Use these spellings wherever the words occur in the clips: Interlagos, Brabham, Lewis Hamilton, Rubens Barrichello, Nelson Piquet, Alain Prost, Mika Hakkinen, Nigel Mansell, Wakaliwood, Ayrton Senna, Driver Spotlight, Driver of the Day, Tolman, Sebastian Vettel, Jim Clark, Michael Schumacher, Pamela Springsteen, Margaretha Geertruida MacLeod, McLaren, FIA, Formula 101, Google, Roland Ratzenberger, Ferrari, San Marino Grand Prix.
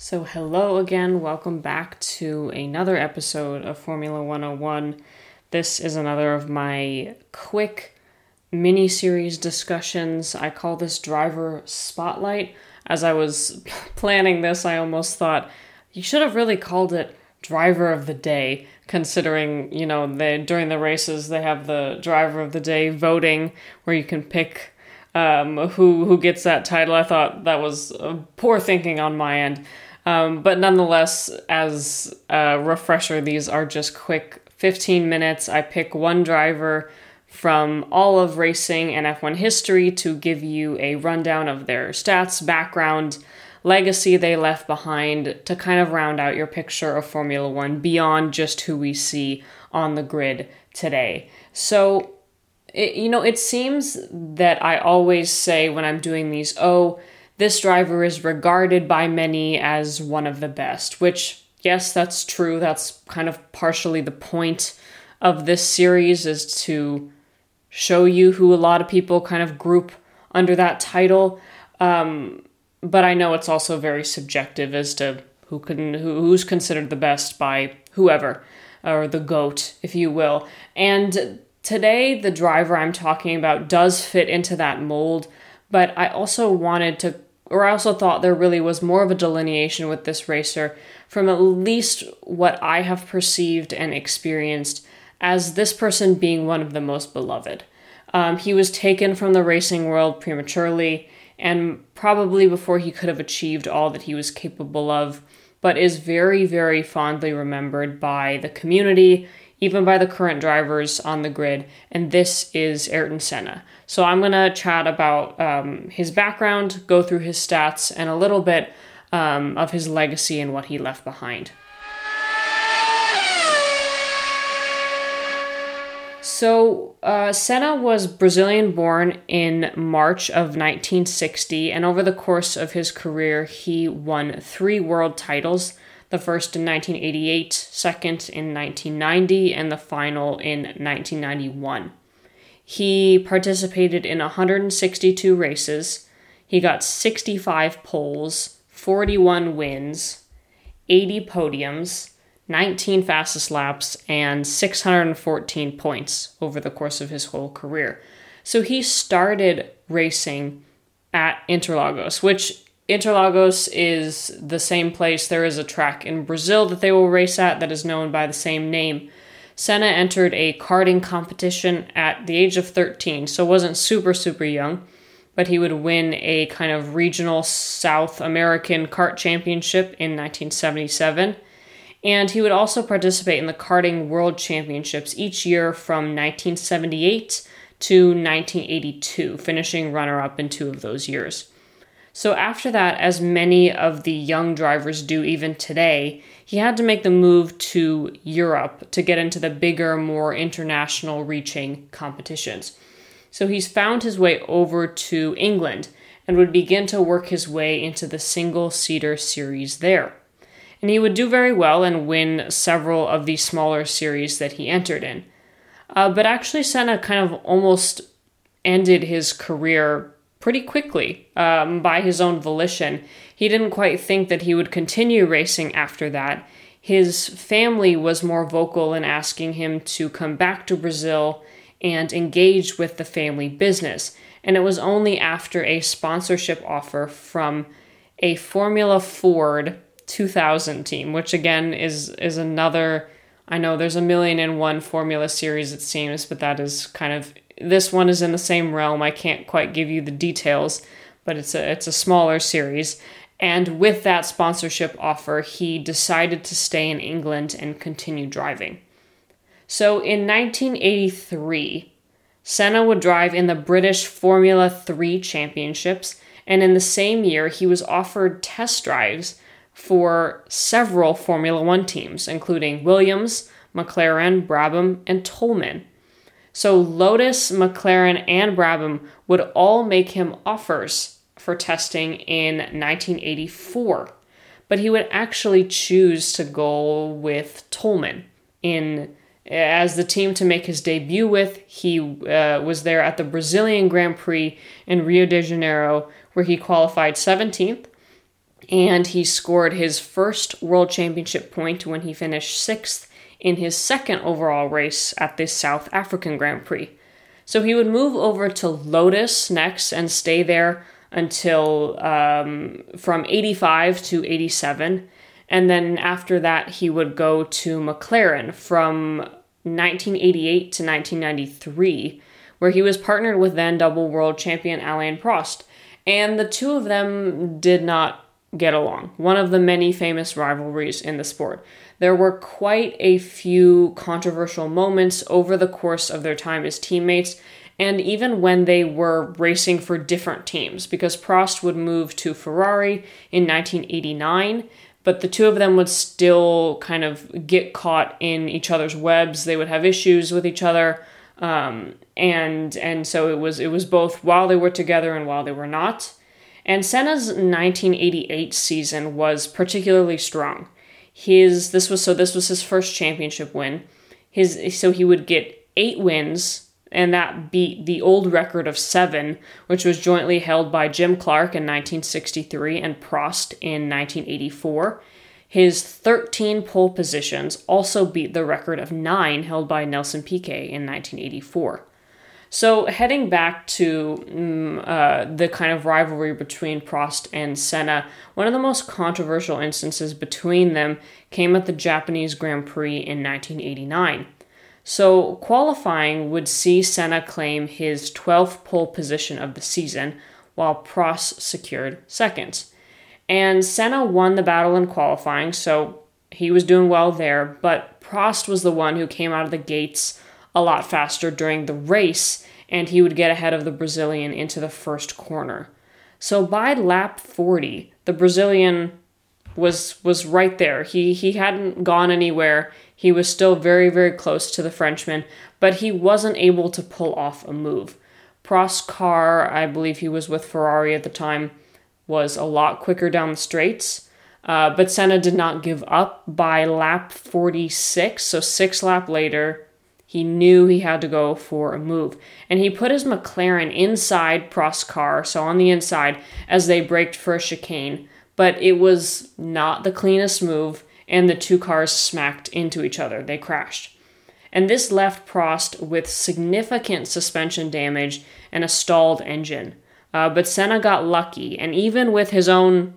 So hello again, welcome back to another episode of Formula 101. This is another of my quick mini-series discussions. I call this Driver Spotlight. As I was planning this, I almost thought, you should have really called it Driver of the Day, considering, you know, during the races they have the Driver of the Day voting where you can pick who gets that title. I thought that was poor thinking on my end. But nonetheless, as a refresher, these are just quick 15 minutes. I pick one driver from all of racing and F1 history to give you a rundown of their stats, background, legacy they left behind to kind of round out your picture of Formula One beyond just who we see on the grid today. So, it seems that I always say when I'm doing these, this driver is regarded by many as one of the best, which, yes, that's true. That's kind of partially the point of this series, is to show you who a lot of people kind of group under that title. But I know it's also very subjective as to who's considered the best by whoever, or the GOAT, if you will. And today, the driver I'm talking about does fit into that mold, but I also thought there really was more of a delineation with this racer from at least what I have perceived and experienced as this person being one of the most beloved. He was taken from the racing world prematurely and probably before he could have achieved all that he was capable of, but is very, very fondly remembered by the community, even by the current drivers on the grid, and this is Ayrton Senna. So I'm going to chat about his background, go through his stats, and a little bit of his legacy and what he left behind. So Senna was Brazilian-born in March of 1960, and over the course of his career, he won 3 world titles, the first in 1988, second in 1990, and the final in 1991. He participated in 162 races. He got 65 poles, 41 wins, 80 podiums, 19 fastest laps, and 614 points over the course of his whole career. So he started racing at Interlagos, which Interlagos is the same place. There is a track in Brazil that they will race at that is known by the same name. Senna entered a karting competition at the age of 13, so wasn't super, super young, but he would win a kind of regional South American kart championship in 1977. And he would also participate in the karting world championships each year from 1978 to 1982, finishing runner-up in 2 of those years. So after that, as many of the young drivers do even today, he had to make the move to Europe to get into the bigger, more international reaching competitions. So he's found his way over to England and would begin to work his way into the single-seater series there. And he would do very well and win several of the smaller series that he entered in. But actually, Senna kind of almost ended his career pretty quickly, by his own volition. He didn't quite think that he would continue racing after that. His family was more vocal in asking him to come back to Brazil and engage with the family business. And it was only after a sponsorship offer from a Formula Ford 2000 team, which again is another, I know there's a million and one Formula series it seems, but that is kind of, this one is in the same realm. I can't quite give you the details, but it's a smaller series. And with that sponsorship offer, he decided to stay in England and continue driving. So in 1983, Senna would drive in the British Formula 3 championships. And in the same year, he was offered test drives for several Formula 1 teams, including Williams, McLaren, Brabham, and Tolman. So Lotus, McLaren, and Brabham would all make him offers for testing in 1984, but he would actually choose to go with Tolman as the team to make his debut with. He was there at the Brazilian Grand Prix in Rio de Janeiro, where he qualified 17th and he scored his first World Championship point when he finished 6th in his second overall race at the South African Grand Prix. So he would move over to Lotus next and stay there until from 85 to 87. And then after that, he would go to McLaren from 1988 to 1993, where he was partnered with then double world champion Alain Prost. And the two of them did not get along, one of the many famous rivalries in the sport. There were quite a few controversial moments over the course of their time as teammates, and even when they were racing for different teams, because Prost would move to Ferrari in 1989, but the two of them would still kind of get caught in each other's webs. They would have issues with each other, and so it was both while they were together and while they were not. And Senna's 1988 season was particularly strong. This was his first championship win. So he would get 8 wins, and that beat the old record of 7, which was jointly held by Jim Clark in 1963 and Prost in 1984. His 13 pole positions also beat the record of 9 held by Nelson Piquet in 1984. So heading back to the kind of rivalry between Prost and Senna, one of the most controversial instances between them came at the Japanese Grand Prix in 1989. So qualifying would see Senna claim his 12th pole position of the season, while Prost secured second. And Senna won the battle in qualifying, so he was doing well there, but Prost was the one who came out of the gates a lot faster during the race, and he would get ahead of the Brazilian into the first corner. So by lap 40, the Brazilian was right there. He hadn't gone anywhere. He was still very, very close to the Frenchman, but he wasn't able to pull off a move. Prost's car, I believe he was with Ferrari at the time, was a lot quicker down the straights. But Senna did not give up. By lap 46, so 6 laps later, he knew he had to go for a move. And he put his McLaren inside Prost's car, so on the inside, as they braked for a chicane. But it was not the cleanest move, and the two cars smacked into each other. They crashed. And this left Prost with significant suspension damage and a stalled engine. But Senna got lucky, and even with his own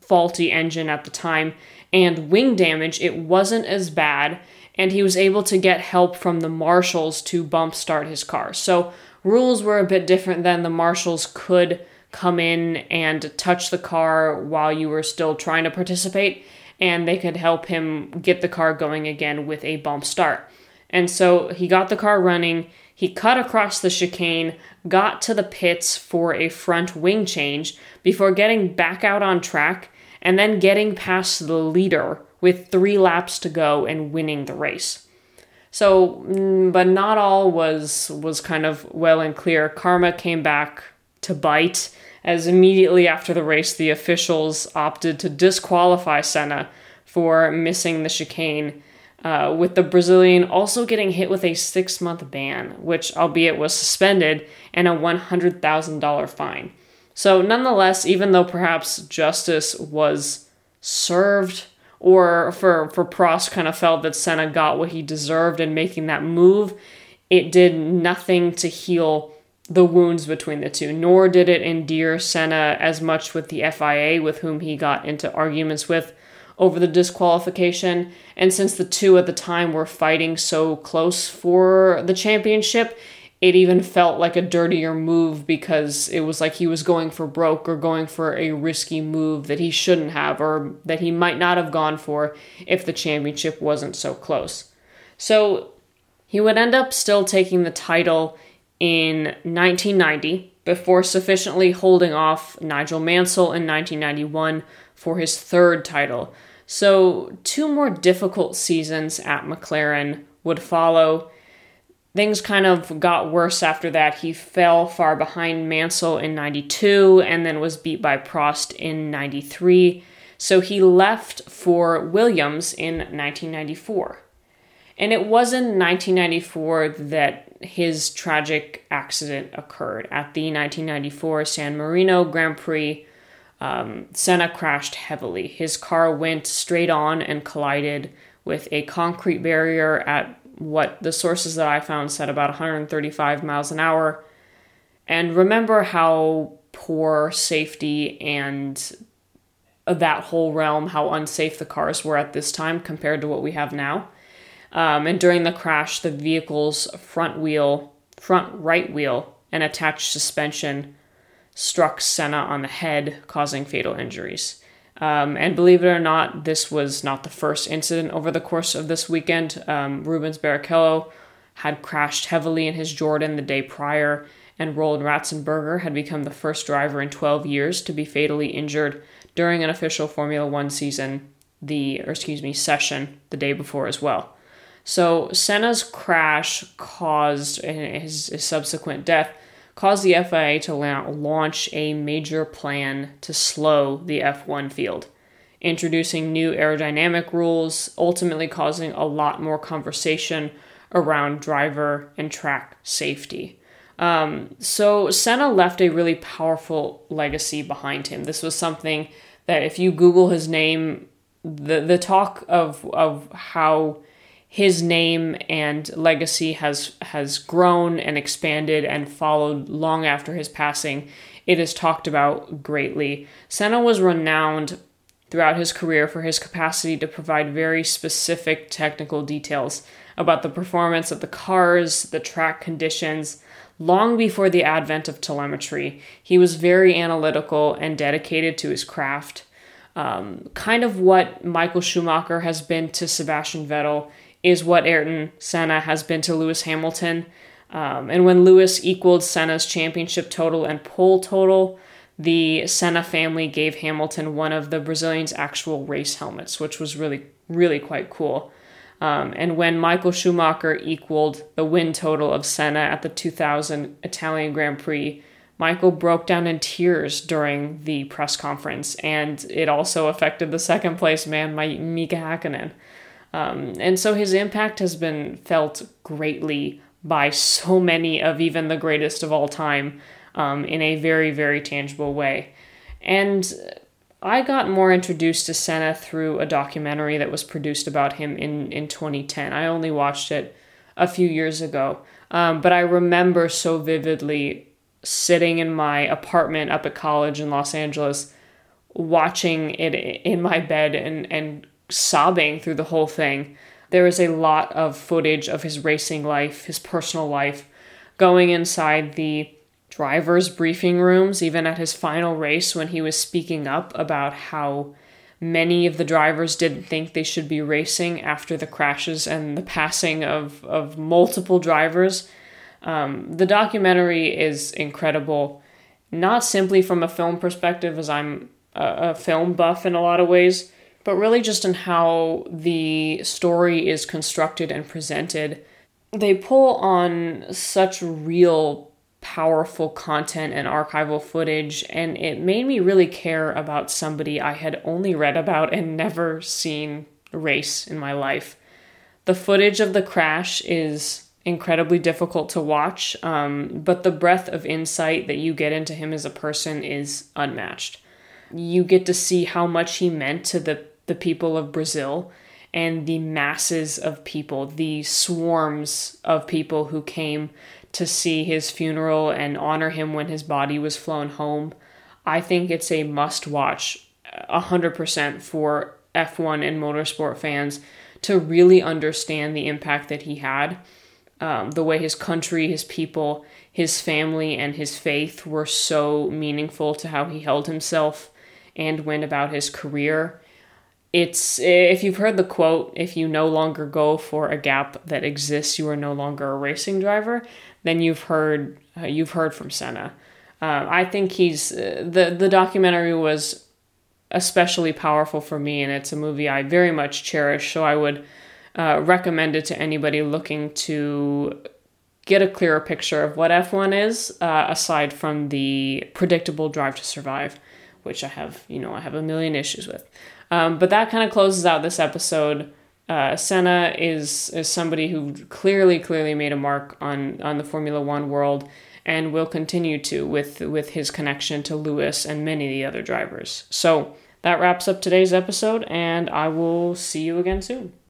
faulty engine at the time and wing damage, it wasn't as bad, and he was able to get help from the marshals to bump start his car. So rules were a bit different then. The marshals could come in and touch the car while you were still trying to participate, and they could help him get the car going again with a bump start. And so he got the car running, he cut across the chicane, got to the pits for a front wing change before getting back out on track and then getting past the leader with 3 laps to go and winning the race. So, but not all was kind of well and clear. Karma came back to bite, as immediately after the race, the officials opted to disqualify Senna for missing the chicane, with the Brazilian also getting hit with a 6-month ban, which albeit was suspended, and a $100,000 fine. So nonetheless, even though perhaps justice was served, or for Prost kind of felt that Senna got what he deserved in making that move, it did nothing to heal the wounds between the two, nor did it endear Senna as much with the FIA, with whom he got into arguments with over the disqualification. And since the two at the time were fighting so close for the championship, it even felt like a dirtier move, because it was like he was going for broke or going for a risky move that he shouldn't have, or that he might not have gone for if the championship wasn't so close. So he would end up still taking the title in 1990 before sufficiently holding off Nigel Mansell in 1991 for his third title. So 2 more difficult seasons at McLaren would follow. Things kind of got worse after that. He fell far behind Mansell in 92 and then was beat by Prost in 93. So he left for Williams in 1994. And it was in 1994 that his tragic accident occurred at the 1994 San Marino Grand Prix, Senna crashed heavily. His car went straight on and collided with a concrete barrier at what the sources that I found said about 135 miles an hour. And remember how poor safety and that whole realm, how unsafe the cars were at this time compared to what we have now. And during the crash, the vehicle's front right wheel and attached suspension struck Senna on the head, causing fatal injuries. And believe it or not, this was not the first incident over the course of this weekend. Rubens Barrichello had crashed heavily in his Jordan the day prior, and Roland Ratzenberger had become the first driver in 12 years to be fatally injured during an official Formula 1 session the day before as well. So Senna's crash caused, and his subsequent death, caused the FIA to launch a major plan to slow the F1 field, introducing new aerodynamic rules, ultimately causing a lot more conversation around driver and track safety. So Senna left a really powerful legacy behind him. This was something that if you Google his name, the talk of how his name and legacy has grown and expanded and followed long after his passing, it is talked about greatly. Senna was renowned throughout his career for his capacity to provide very specific technical details about the performance of the cars, the track conditions. Long before the advent of telemetry, he was very analytical and dedicated to his craft. Kind of what Michael Schumacher has been to Sebastian Vettel is what Ayrton Senna has been to Lewis Hamilton. And when Lewis equaled Senna's championship total and pole total, the Senna family gave Hamilton one of the Brazilians' actual race helmets, which was really, really quite cool. And when Michael Schumacher equaled the win total of Senna at the 2000 Italian Grand Prix, Michael broke down in tears during the press conference, and it also affected the second place man, Mika Hakkinen. And so his impact has been felt greatly by so many of even the greatest of all time in a very, very tangible way. And I got more introduced to Senna through a documentary that was produced about him in 2010. I only watched it a few years ago, but I remember so vividly sitting in my apartment up at college in Los Angeles, watching it in my bed and sobbing through the whole thing. There is a lot of footage of his racing life, his personal life, going inside the driver's briefing rooms, even at his final race when he was speaking up about how many of the drivers didn't think they should be racing after the crashes and the passing of multiple drivers. The documentary is incredible, not simply from a film perspective, as I'm a film buff in a lot of ways, but really just in how the story is constructed and presented. They pull on such real powerful content and archival footage, and it made me really care about somebody I had only read about and never seen race in my life. The footage of the crash is incredibly difficult to watch, but the breadth of insight that you get into him as a person is unmatched. You get to see how much he meant to the people of Brazil and the masses of people, the swarms of people who came to see his funeral and honor him when his body was flown home. I think it's a must-watch 100% for F1 and motorsport fans to really understand the impact that he had, the way his country, his people, his family, and his faith were so meaningful to how he held himself and went about his career. It's, if you've heard the quote, if you no longer go for a gap that exists, you are no longer a racing driver, then you've heard from Senna. I think the documentary was especially powerful for me, and it's a movie I very much cherish, so I would recommend it to anybody looking to get a clearer picture of what F1 is, aside from the predictable Drive to Survive, which I have a million issues with. But that kind of closes out this episode. Senna is somebody who clearly made a mark on the Formula 1 world and will continue to with his connection to Lewis and many of the other drivers. So that wraps up today's episode, and I will see you again soon.